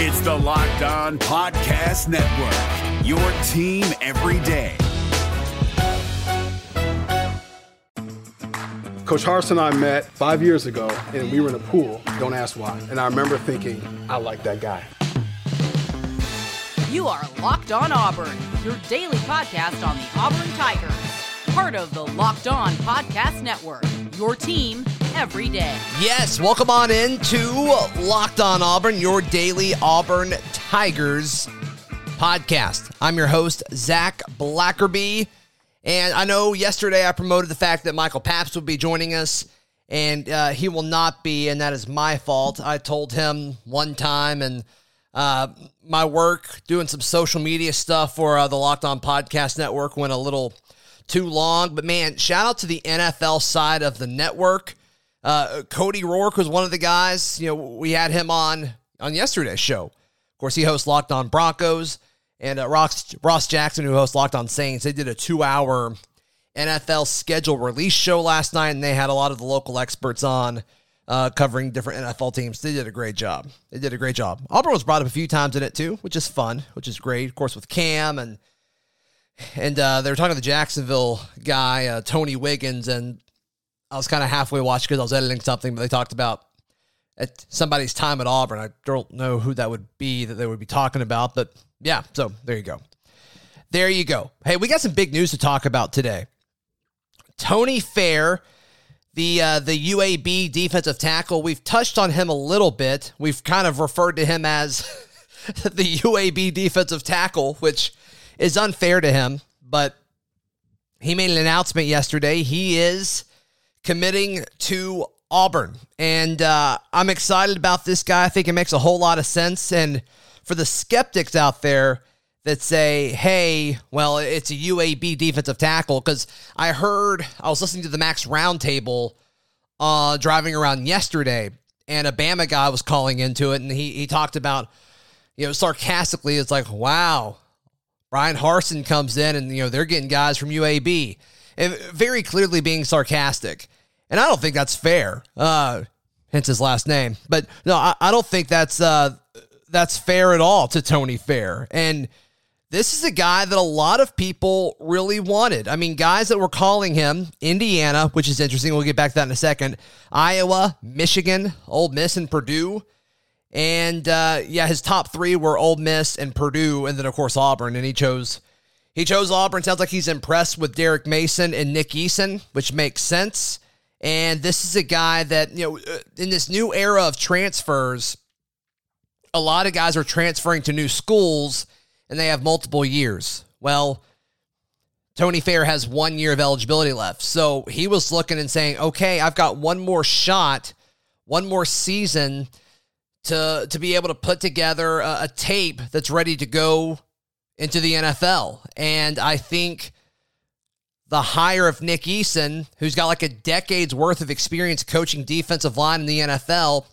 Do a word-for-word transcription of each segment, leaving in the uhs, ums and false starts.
It's the Locked On Podcast Network, your team every day. Coach Harsin and I met five years ago, and we were in a pool, don't ask why. And I remember thinking, I like that guy. You are Locked On Auburn, your daily podcast on the Auburn Tigers. Part of the Locked On Podcast Network, your team every day. Yes, welcome on in to Locked On Auburn, your daily Auburn Tigers podcast. I'm your host, Zach Blackerby. And I know yesterday I promoted the fact that Michael Paps will be joining us, and uh, he will not be, and that is my fault. I told him one time, and uh, my work doing some social media stuff for uh, the Locked On Podcast Network went a little too long. But, man, shout out to the N F L side of the network. Uh, Cody Rourke was one of the guys. You know, we had him on on yesterday's show. Of course, he hosts Locked On Broncos. And uh, Ross, Ross Jackson, who hosts Locked On Saints, they did a two-hour N F L schedule release show last night, and they had a lot of the local experts on uh, covering different N F L teams. They did a great job. They did a great job. Auburn was brought up a few times in it, too, which is fun, which is great. Of course, with Cam, and and uh, they were talking to the Jacksonville guy, uh, Tony Wiggins, and I was kind of halfway watching because I was editing something, but they talked about at somebody's time at Auburn. I don't know who that would be that they would be talking about, but yeah, so there you go. There you go. Hey, we got some big news to talk about today. Tony Fair, the uh, the U A B defensive tackle, we've touched on him a little bit. We've kind of referred to him as the U A B defensive tackle, which is unfair to him, but he made an announcement yesterday. He is committing to Auburn, and uh, I'm excited about this guy. I think it makes a whole lot of sense, and for the skeptics out there that say, hey, well, it's a U A B defensive tackle, because I heard, I was listening to the Max Roundtable uh, driving around yesterday, and a Bama guy was calling into it, and he he talked about, you know, sarcastically, it's like, wow, Bryan Harsin comes in, and, you know, they're getting guys from U A B, and very clearly being sarcastic. And I don't think that's fair, uh, hence his last name. But no, I, I don't think that's uh, that's fair at all to Tony Fair. And this is a guy that a lot of people really wanted. I mean, guys that were calling him, Indiana, which is interesting. We'll get back to that in a second. Iowa, Michigan, Ole Miss, and Purdue. And, uh, yeah, his top three were Ole Miss and Purdue, and then, of course, Auburn. And he chose he chose Auburn. Sounds like he's impressed with Derek Mason and Nick Eason, which makes sense. And this is a guy that, you know, in this new era of transfers, a lot of guys are transferring to new schools and they have multiple years. Well, Tony Fair has one year of eligibility left. So he was looking and saying, okay, I've got one more shot, one more season to, to be able to put together a, a tape that's ready to go into the N F L. And I think the hire of Nick Eason, who's got like a decade's worth of experience coaching defensive line in the N F L,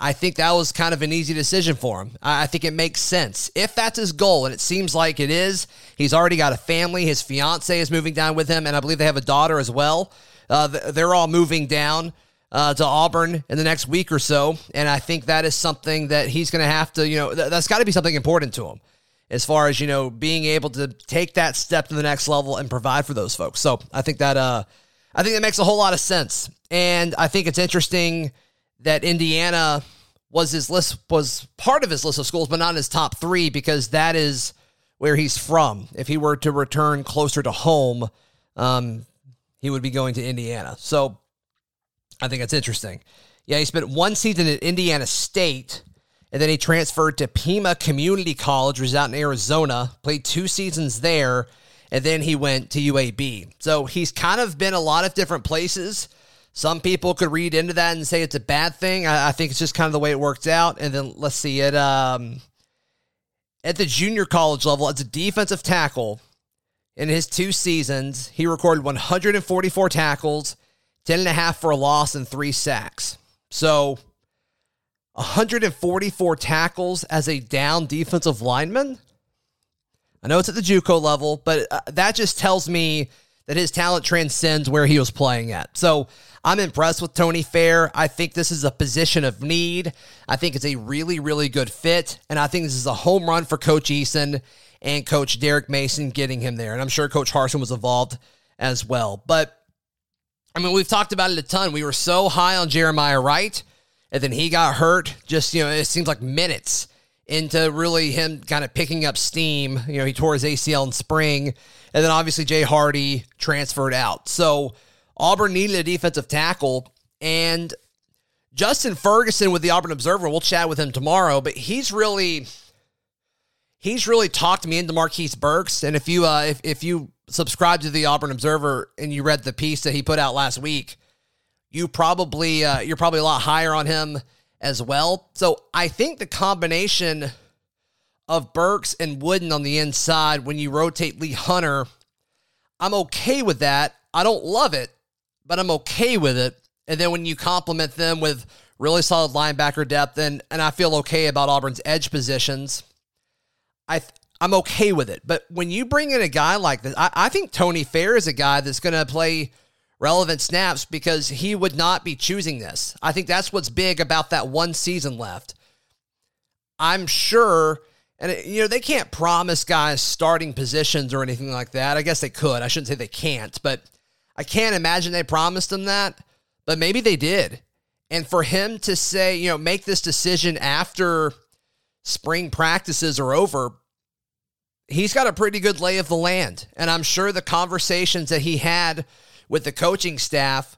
I think that was kind of an easy decision for him. I think it makes sense. If that's his goal, and it seems like it is, he's already got a family. His fiance is moving down with him, and I believe they have a daughter as well. Uh, they're all moving down uh, to Auburn in the next week or so, and I think that is something that he's going to have to, you know, th- that's got to be something important to him, as far as, you know, being able to take that step to the next level and provide for those folks. So I think that uh, I think that makes a whole lot of sense. And I think it's interesting that Indiana was his list, was part of his list of schools, but not his top three, because that is where he's from. If he were to return closer to home, um, he would be going to Indiana. So I think that's interesting. Yeah, he spent one season at Indiana State, and then he transferred to Pima Community College, which is out in Arizona, played two seasons there, and then he went to U A B. So he's kind of been a lot of different places. Some people could read into that and say it's a bad thing. I, I think it's just kind of the way it worked out. And then let's see, at, um, at the junior college level, as a defensive tackle, in his two seasons, he recorded one hundred forty-four tackles, ten and a half for a loss, and three sacks. So one hundred forty-four tackles as a down defensive lineman? I know it's at the JUCO level, but that just tells me that his talent transcends where he was playing at. So I'm impressed with Tony Fair. I think this is a position of need. I think it's a really, really good fit. And I think this is a home run for Coach Eason and Coach Derek Mason getting him there. And I'm sure Coach Harsin was involved as well. But, I mean, we've talked about it a ton. We were so high on Jeremiah Wright, and then he got hurt just, you know, it seems like minutes into really him kind of picking up steam. You know, he tore his A C L in spring, and then obviously Jay Hardy transferred out. So Auburn needed a defensive tackle, and Justin Ferguson with the Auburn Observer, we'll chat with him tomorrow, but he's really, he's really talked me into Marquise Burks. And if you, uh, if, if you subscribe to the Auburn Observer and you read the piece that he put out last week, you probably, uh, you're probably a lot higher on him as well. So I think the combination of Burks and Wooden on the inside, when you rotate Lee Hunter, I'm okay with that. I don't love it, but I'm okay with it. And then when you complement them with really solid linebacker depth, and, and I feel okay about Auburn's edge positions, I th- I'm okay with it. But when you bring in a guy like this, I, I think Tony Fair is a guy that's going to play relevant snaps because he would not be choosing this. I think that's what's big about that one season left. I'm sure, and you know, they can't promise guys starting positions or anything like that. I guess they could. I shouldn't say they can't, but I can't imagine they promised him that, but maybe they did. And for him to say, you know, make this decision after spring practices are over, he's got a pretty good lay of the land. And I'm sure the conversations that he had with the coaching staff,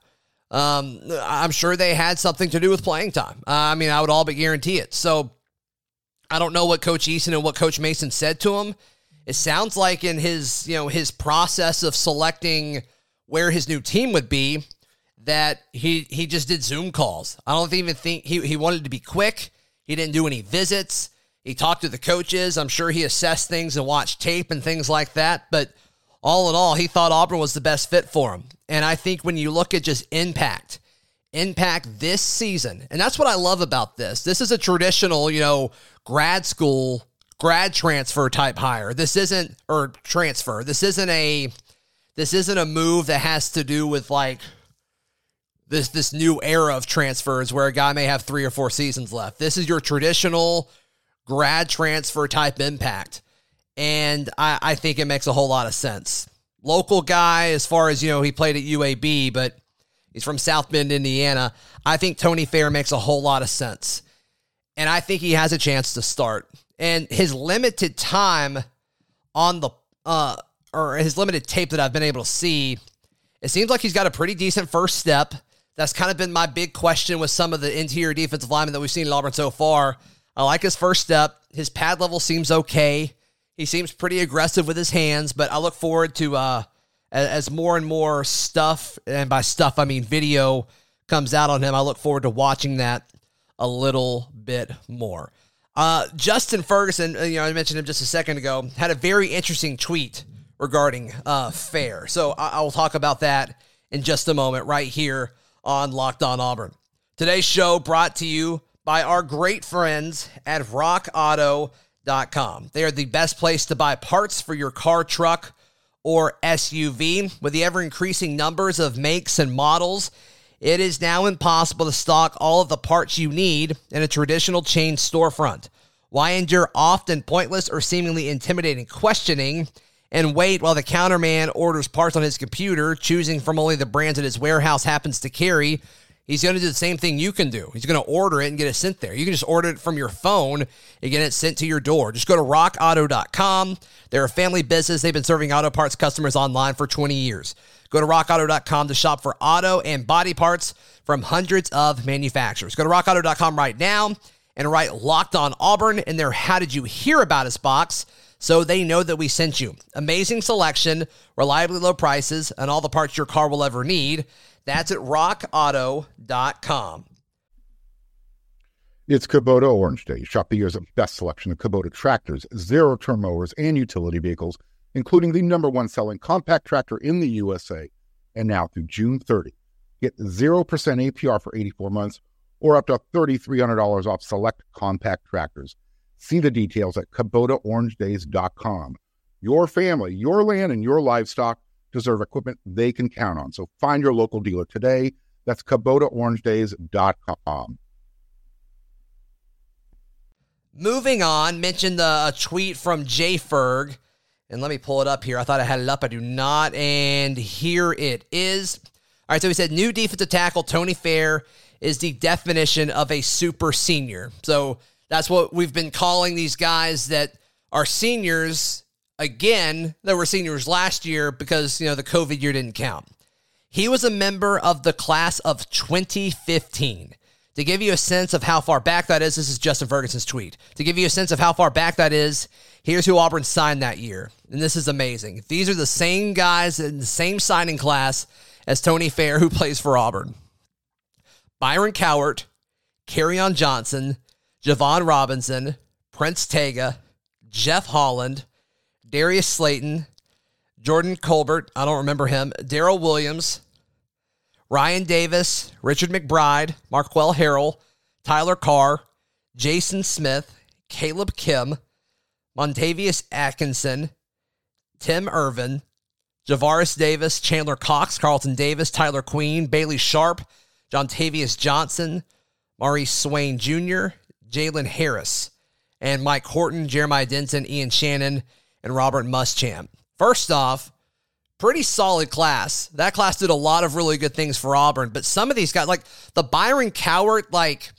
um, I'm sure they had something to do with playing time. Uh, I mean, I would all but guarantee it. So I don't know what Coach Eason and what Coach Mason said to him. It sounds like in his, you know, his process of selecting where his new team would be, that he he just did Zoom calls. I don't even think he, he wanted to be quick. He didn't do any visits. He talked to the coaches. I'm sure he assessed things and watched tape and things like that. But all in all, he thought Auburn was the best fit for him. And I think when you look at just impact, impact this season, and that's what I love about this. This is a traditional, you know, grad school, grad transfer type hire. This isn't, or transfer. This isn't a, this isn't a move that has to do with like this, this new era of transfers where a guy may have three or four seasons left. This is your traditional grad transfer type impact. And I, I think it makes a whole lot of sense. Local guy, as far as, you know, he played at U A B, but he's from South Bend, Indiana. I think Tony Fair makes a whole lot of sense. And I think he has a chance to start. And his limited time on the, uh, or his limited tape that I've been able to see, it seems like he's got a pretty decent first step. That's kind of been my big question with some of the interior defensive linemen that we've seen at Auburn so far. I like his first step. His pad level seems okay. He seems pretty aggressive with his hands, but I look forward to uh, as more and more stuff, and by stuff I mean video, comes out on him. I look forward to watching that a little bit more. Uh, Justin Ferguson, you know, I mentioned him just a second ago, had a very interesting tweet regarding uh, Fair. So I-, I will talk about that in just a moment right here on Locked On Auburn. Today's show brought to you by our great friends at Rock Auto. They are the best place to buy parts for your car, truck, or S U V. With the ever-increasing numbers of makes and models, it is now impossible to stock all of the parts you need in a traditional chain storefront. Why endure often pointless or seemingly intimidating questioning and wait while the counterman orders parts on his computer, choosing from only the brands that his warehouse happens to carry? He's going to do the same thing you can do. He's going to order it and get it sent there. You can just order it from your phone and get it sent to your door. Just go to rock auto dot com. They're a family business. They've been serving auto parts customers online for twenty years. Go to rock auto dot com to shop for auto and body parts from hundreds of manufacturers. Go to rock auto dot com right now and write Locked On Auburn in their How Did You Hear About Us box so they know that we sent you. Amazing selection, reliably low prices, and all the parts your car will ever need. That's at rock auto dot com. It's Kubota Orange Day. Shop the year's best selection of Kubota tractors, zero-turn mowers, and utility vehicles, including the number one selling compact tractor in the U S A. And now through June thirtieth, get zero percent A P R for eighty-four months or up to three thousand three hundred dollars off select compact tractors. See the details at kubota orange days dot com. Your family, your land, and your livestock deserve equipment they can count on. So find your local dealer today. That's Kubota Orange Days dot com. Moving on, mentioned a tweet from Jay Ferg. And let me pull it up here. I thought I had it up. I do not. And here it is. All right, so he said, new defensive tackle Tony Fair is the definition of a super senior. So that's what we've been calling these guys that are seniors. Again, they were seniors last year because, you know, the COVID year didn't count. He was a member of the class of twenty fifteen. To give you a sense of how far back that is, this is Justin Ferguson's tweet. To give you a sense of how far back that is, here's who Auburn signed that year. And this is amazing. These are the same guys in the same signing class as Tony Fair, who plays for Auburn. Byron Cowart, Kerryon Johnson, Javon Robinson, Prince Tega, Jeff Holland, Darius Slayton, Jordan Colbert, I don't remember him, Darrell Williams, Ryan Davis, Richard McBride, Marquell Harrell, Tyler Carr, Jason Smith, Caleb Kim, Montavious Atkinson, Tim Irvin, Javaris Davis, Chandler Cox, Carlton Davis, Tyler Queen, Bailey Sharp, Jontavious Johnson, Maurice Swain Junior, Jalen Harris, and Mike Horton, Jeremiah Denton, Ian Shannon, and Robert Muschamp. First off, pretty solid class. That class did a lot of really good things for Auburn, but some of these guys, like the Byron Cowart, like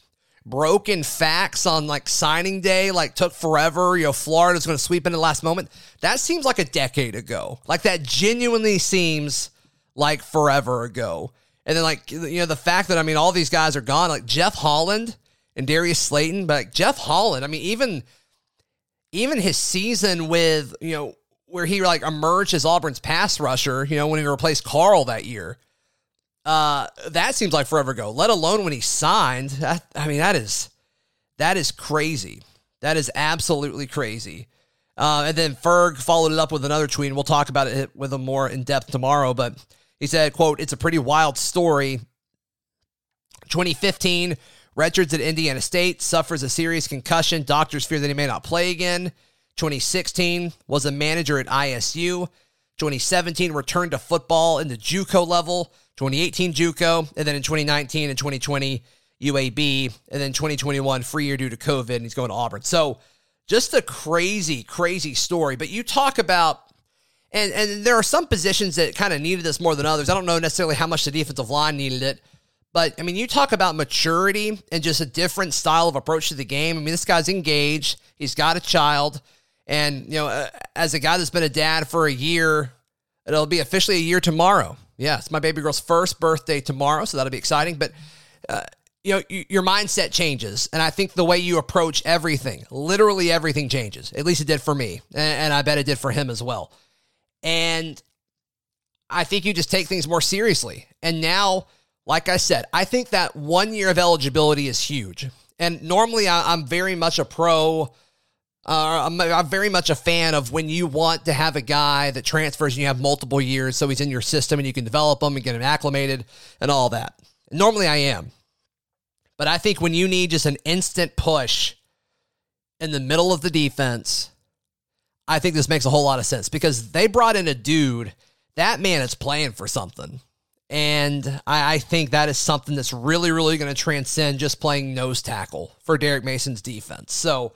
broken facts on like signing day, like took forever, you know, Florida's going to sweep in the last moment. That seems like a decade ago. Like that genuinely seems like forever ago. And then like, you know, the fact that, I mean, all these guys are gone, like Jeff Holland and Darius Slayton, but like Jeff Holland, I mean, even, even his season with, you know, where he like emerged as Auburn's pass rusher, you know, when he replaced Carl that year, uh, that seems like forever ago, let alone when he signed. I, I mean, that is, that is crazy. That is absolutely crazy. Uh, and then Ferg followed it up with another tweet, and we'll talk about it with him more in depth tomorrow, but he said, quote, it's a pretty wild story. twenty fifteen, Richards at Indiana State, suffers a serious concussion. Doctors fear that he may not play again. twenty sixteen, was a manager at I S U. twenty seventeen, returned to football in the JUCO level. twenty eighteen, JUCO. And then in twenty nineteen and twenty twenty, U A B. And then twenty twenty-one, free year due to COVID, and he's going to Auburn. So just a crazy, crazy story. But you talk about, and, and there are some positions that kind of needed this more than others. I don't know necessarily how much the defensive line needed it. But, I mean, you talk about maturity and just a different style of approach to the game. I mean, this guy's engaged. He's got a child. And, you know, uh, as a guy that's been a dad for a year, it'll be officially a year tomorrow. Yeah, it's my baby girl's first birthday tomorrow, so that'll be exciting. But, uh, you know, y- your mindset changes. And I think the way you approach everything, literally everything changes. At least it did for me. And, and I bet it did for him as well. And I think you just take things more seriously. And now, like I said, I think that one year of eligibility is huge. And normally I, I'm very much a pro, uh, I'm, I'm very much a fan of when you want to have a guy that transfers and you have multiple years so he's in your system and you can develop him and get him acclimated and all that. Normally I am. But I think when you need just an instant push in the middle of the defense, I think this makes a whole lot of sense because they brought in a dude, that man is playing for something. And I, I think that is something that's really, really going to transcend just playing nose tackle for Derek Mason's defense. So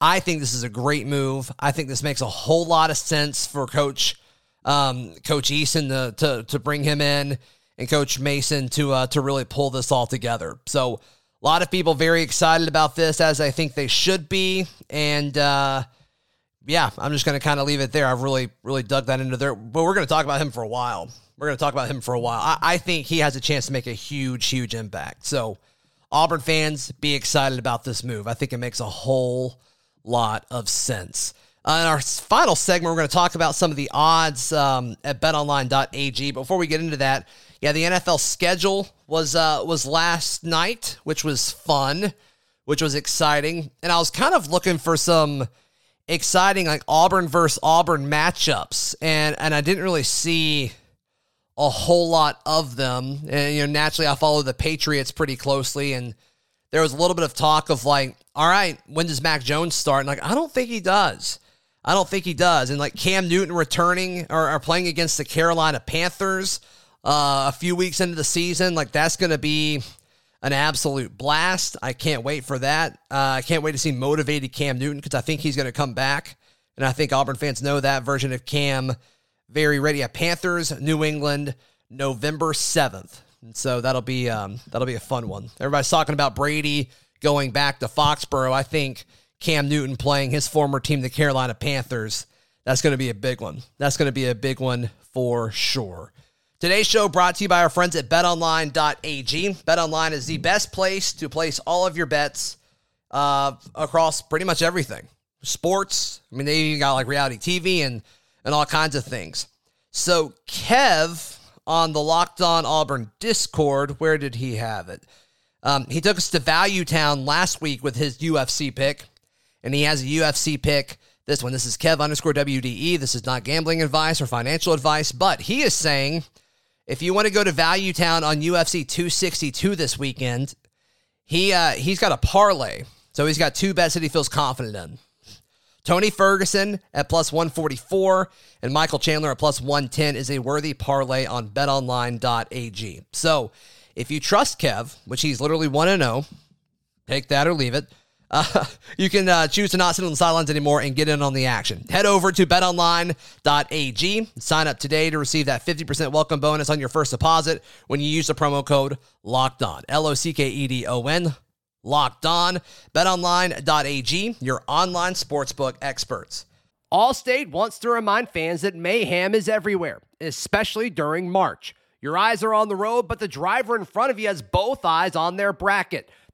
I think this is a great move. I think this makes a whole lot of sense for Coach um, Coach Eason to, to to bring him in and Coach Mason to uh, to really pull this all together. So a lot of people very excited about this, as I think they should be. And uh, yeah, I'm just going to kind of leave it there. I've really, really dug that into there. But we're going to talk about him for a while. We're going to talk about him for a while. I, I think he has a chance to make a huge, huge impact. So, Auburn fans, be excited about this move. I think it makes a whole lot of sense. Uh, in our final segment, we're going to talk about some of the odds um, at bet online dot a g. Before we get into that, yeah, the N F L schedule was uh, was last night, which was fun, which was exciting. And I was kind of looking for some exciting, like, Auburn versus Auburn matchups. And, and I didn't really see a whole lot of them. And, you know, naturally I follow the Patriots pretty closely, and there was a little bit of talk of like, all right, when does Mac Jones start? And like, I don't think he does. I don't think he does. And like Cam Newton returning or, or playing against the Carolina Panthers uh, a few weeks into the season, like that's going to be an absolute blast. I can't wait for that. Uh, I can't wait to see motivated Cam Newton because I think he's going to come back. And I think Auburn fans know that version of Cam very ready. At Panthers, New England, November seventh. And so that'll be um, that'll be a fun one. Everybody's talking about Brady going back to Foxborough. I think Cam Newton playing his former team, the Carolina Panthers, that's going to be a big one. That's going to be a big one for sure. Today's show brought to you by our friends at bet online dot a g. BetOnline is the best place to place all of your bets uh, across pretty much everything. Sports, I mean, they even got like reality T V and, and all kinds of things. So Kev on the Locked On Auburn Discord, where did he have it? Um, he took us to Valuetown last week with his U F C pick, and he has a U F C pick. This one, this is Kev underscore W D E. This is not gambling advice or financial advice, but he is saying if you want to go to Valuetown on U F C two sixty-two this weekend, he, uh, he's got a parlay. So he's got two bets that he feels confident in. Tony Ferguson at plus one forty-four and Michael Chandler at plus one ten is a worthy parlay on bet online dot a g. So if you trust Kev, which he's literally one and oh, take that or leave it, uh, you can uh, choose to not sit on the sidelines anymore and get in on the action. Head over to bet online dot a g. Sign up today to receive that fifty percent welcome bonus on your first deposit when you use the promo code LOCKEDON, L O C K E D O N. Locked On, bet online dot a g, your online sportsbook experts. Allstate wants to remind fans that mayhem is everywhere, especially during March. Your eyes are on the road, but the driver in front of you has both eyes on their bracket.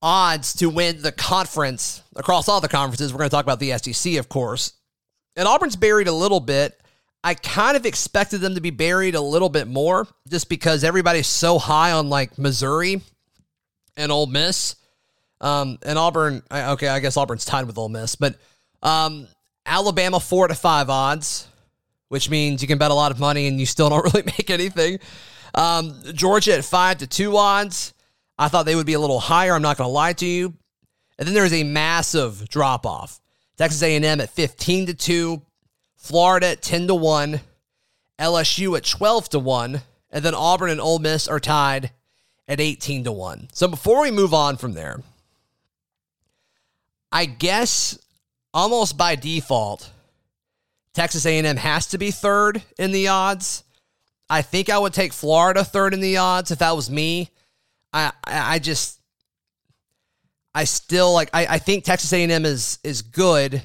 odds to win the conference across all the conferences. We're going to talk about the S E C, of course. And Auburn's buried a little bit. I kind of expected them to be buried a little bit more just because everybody's so high on, like, Missouri and Ole Miss. Um, and Auburn, okay, I guess Auburn's tied with Ole Miss, but um, Alabama four to five odds, which means you can bet a lot of money and you still don't really make anything. Um, Georgia at five to two odds. I thought they would be a little higher. I'm not going to lie to you. And then there's a massive drop off. Texas A and M at fifteen to two, Florida at ten to one, L S U at twelve to one, and then Auburn and Ole Miss are tied at eighteen to one. So before we move on from there, I guess almost by default, Texas A and M has to be third in the odds. I think I would take Florida third in the odds if that was me. I I just, I still like, I, I think Texas A and M is is good.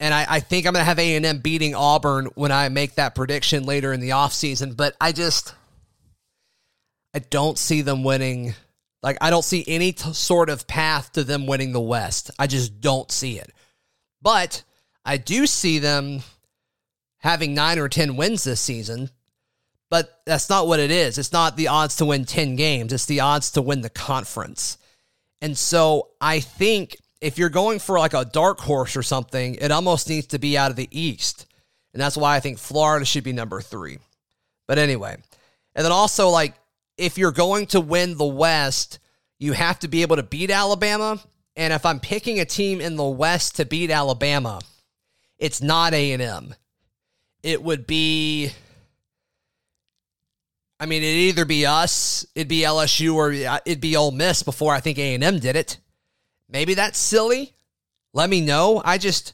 And I, I think I'm going to have A and M beating Auburn when I make that prediction later in the offseason. But I just, I don't see them winning. Like, I don't see any t- sort of path to them winning the West. I just don't see it. But I do see them having nine or ten wins this season, but that's not what it is. It's not the odds to win ten games. It's the odds to win the conference. And so I think if you're going for like a dark horse or something, it almost needs to be out of the East. And that's why I think Florida should be number three. But anyway, and then also like, if you're going to win the West, you have to be able to beat Alabama. And if I'm picking a team in the West to beat Alabama, it's not A and M. It would be, I mean, it'd either be us, it'd be L S U, or it'd be Ole Miss before I think A and M did it. Maybe that's silly. Let me know. I just,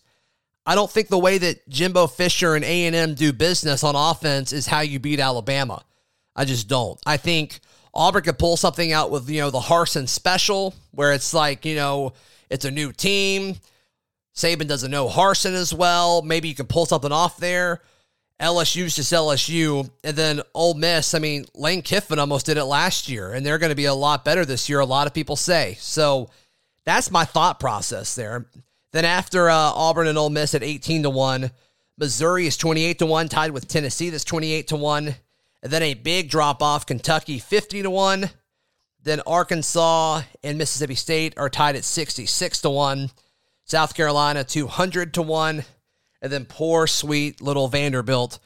I don't think the way that Jimbo Fisher and A and M do business on offense is how you beat Alabama. I just don't. I think Auburn could pull something out with, you know, the Harsin special where it's like, you know, it's a new team. Saban doesn't know Harsin as well. Maybe you can pull something off there. L S U's just L S U. And then Ole Miss, I mean, Lane Kiffin almost did it last year, and they're going to be a lot better this year, a lot of people say. So that's my thought process there. Then after uh, Auburn and Ole Miss at eighteen to one, Missouri is twenty-eight to one, tied with Tennessee. That's twenty-eight to one. And then a big drop-off. Kentucky, fifty to one. Then Arkansas and Mississippi State are tied at sixty-six to one. South Carolina, two hundred to one. And then poor, sweet little Vanderbilt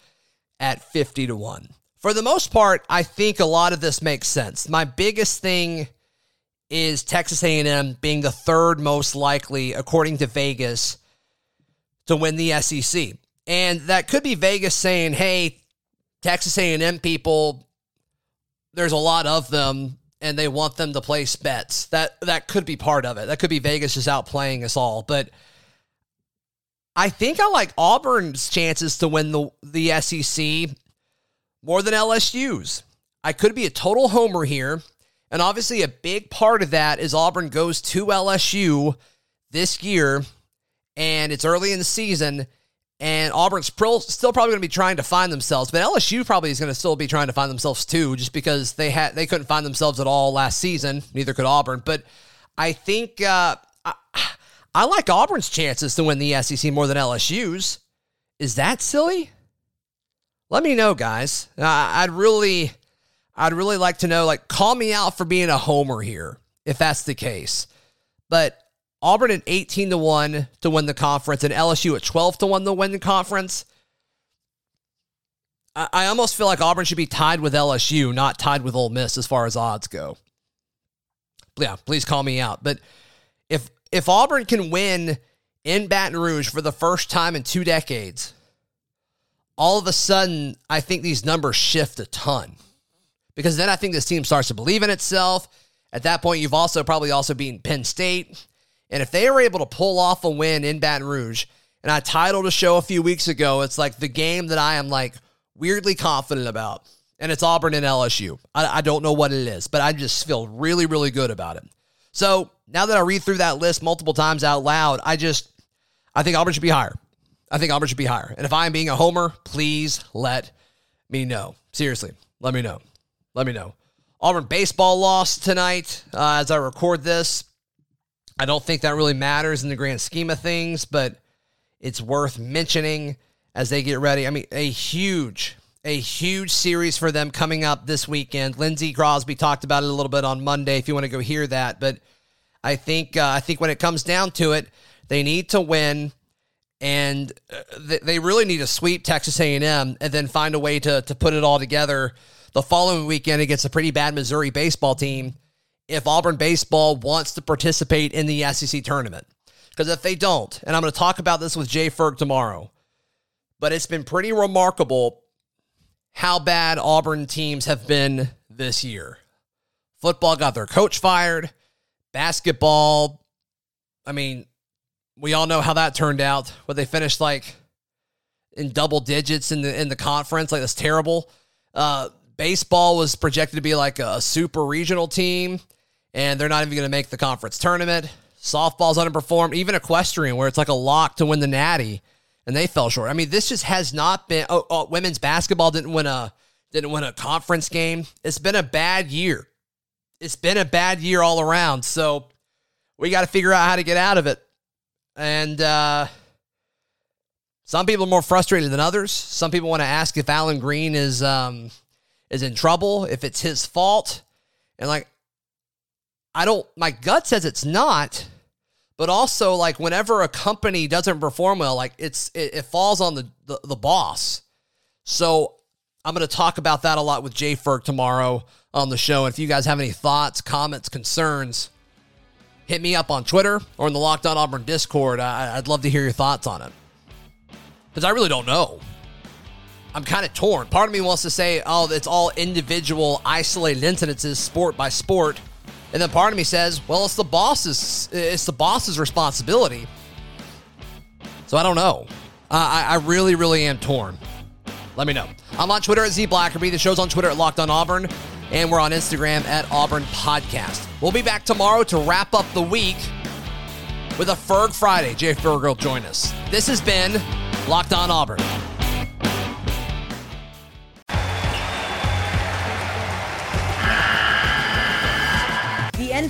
at fifty to one. For the most part, I think a lot of this makes sense. My biggest thing is Texas A and M being the third most likely, according to Vegas, to win the S E C. And that could be Vegas saying, hey, Texas A and M people, there's a lot of them, and they want them to place bets. That that could be part of it. That could be Vegas just outplaying us all. But I think I like Auburn's chances to win the, the S E C more than L S U's. I could be a total homer here. And obviously a big part of that is Auburn goes to L S U this year, and it's early in the season, and Auburn's pro- still probably going to be trying to find themselves. But L S U probably is going to still be trying to find themselves too, just because they had they couldn't find themselves at all last season. Neither could Auburn. But I think uh, I, I like Auburn's chances to win the S E C more than L S U's. Is that silly? Let me know, guys. Uh, I'd really, I'd really like to know. Like, call me out for being a homer here, if that's the case. But Auburn at eighteen to one to win the conference, and L S U at twelve to one to win the conference. I, I almost feel like Auburn should be tied with L S U, not tied with Ole Miss as far as odds go. Yeah, please call me out. But if if Auburn can win in Baton Rouge for the first time in two decades, all of a sudden, I think these numbers shift a ton, because then I think this team starts to believe in itself. At that point, you've also probably also beaten Penn State. And if they are able to pull off a win in Baton Rouge, and I titled a show a few weeks ago, it's like the game that I am like weirdly confident about, and it's Auburn and L S U. I, I don't know what it is, but I just feel really, really good about it. So now that I read through that list multiple times out loud, I just, I think Auburn should be higher. I think Auburn should be higher. And if I'm being a homer, please let me know. Seriously, let me know. Let me know. Auburn baseball lost tonight uh, as I record this. I don't think that really matters in the grand scheme of things, but it's worth mentioning as they get ready. I mean, a huge, a huge series for them coming up this weekend. Lindsey Crosby talked about it a little bit on Monday if you want to go hear that. But I think uh, I think when it comes down to it, they need to win. And they really need to sweep Texas A and M and then find a way to to put it all together the following weekend against a pretty bad Missouri baseball team if Auburn baseball wants to participate in the S E C tournament. Because if they don't, and I'm going to talk about this with Jay Ferg tomorrow, but it's been pretty remarkable how bad Auburn teams have been this year. Football got their coach fired. Basketball, I mean... we all know how that turned out, where they finished like in double digits in the in the conference. Like, that's terrible. Uh, baseball was projected to be like a super regional team, and they're not even going to make the conference tournament. Softball's underperformed. Even equestrian, where it's like a lock to win the Natty, and they fell short. I mean, this just has not been. Oh, oh, women's basketball didn't win a didn't win a conference game. It's been a bad year. It's been a bad year all around. So we got to figure out how to get out of it. And uh, some people are more frustrated than others. Some people want to ask if Alan Green is um, is in trouble, if it's his fault. And, like, I don't, my gut says it's not. But also, like, whenever a company doesn't perform well, like, it's it, it falls on the, the, the boss. So I'm going to talk about that a lot with Jay Ferg tomorrow on the show. And if you guys have any thoughts, comments, concerns, hit me up on Twitter or in the Locked On Auburn Discord. I, I'd love to hear your thoughts on it, because I really don't know. I'm kind of torn. Part of me wants to say, oh, it's all individual, isolated incidences, sport by sport. And then part of me says, well, it's the boss's, it's the boss's responsibility. So I don't know. Uh, I, I really, really am torn. Let me know. I'm on Twitter at Z Blackerby. The show's on Twitter at Locked On Auburn. And we're on Instagram at Auburn Podcast. We'll be back tomorrow to wrap up the week with a Ferg Friday. Jay Ferg will join us. This has been Locked On Auburn. The N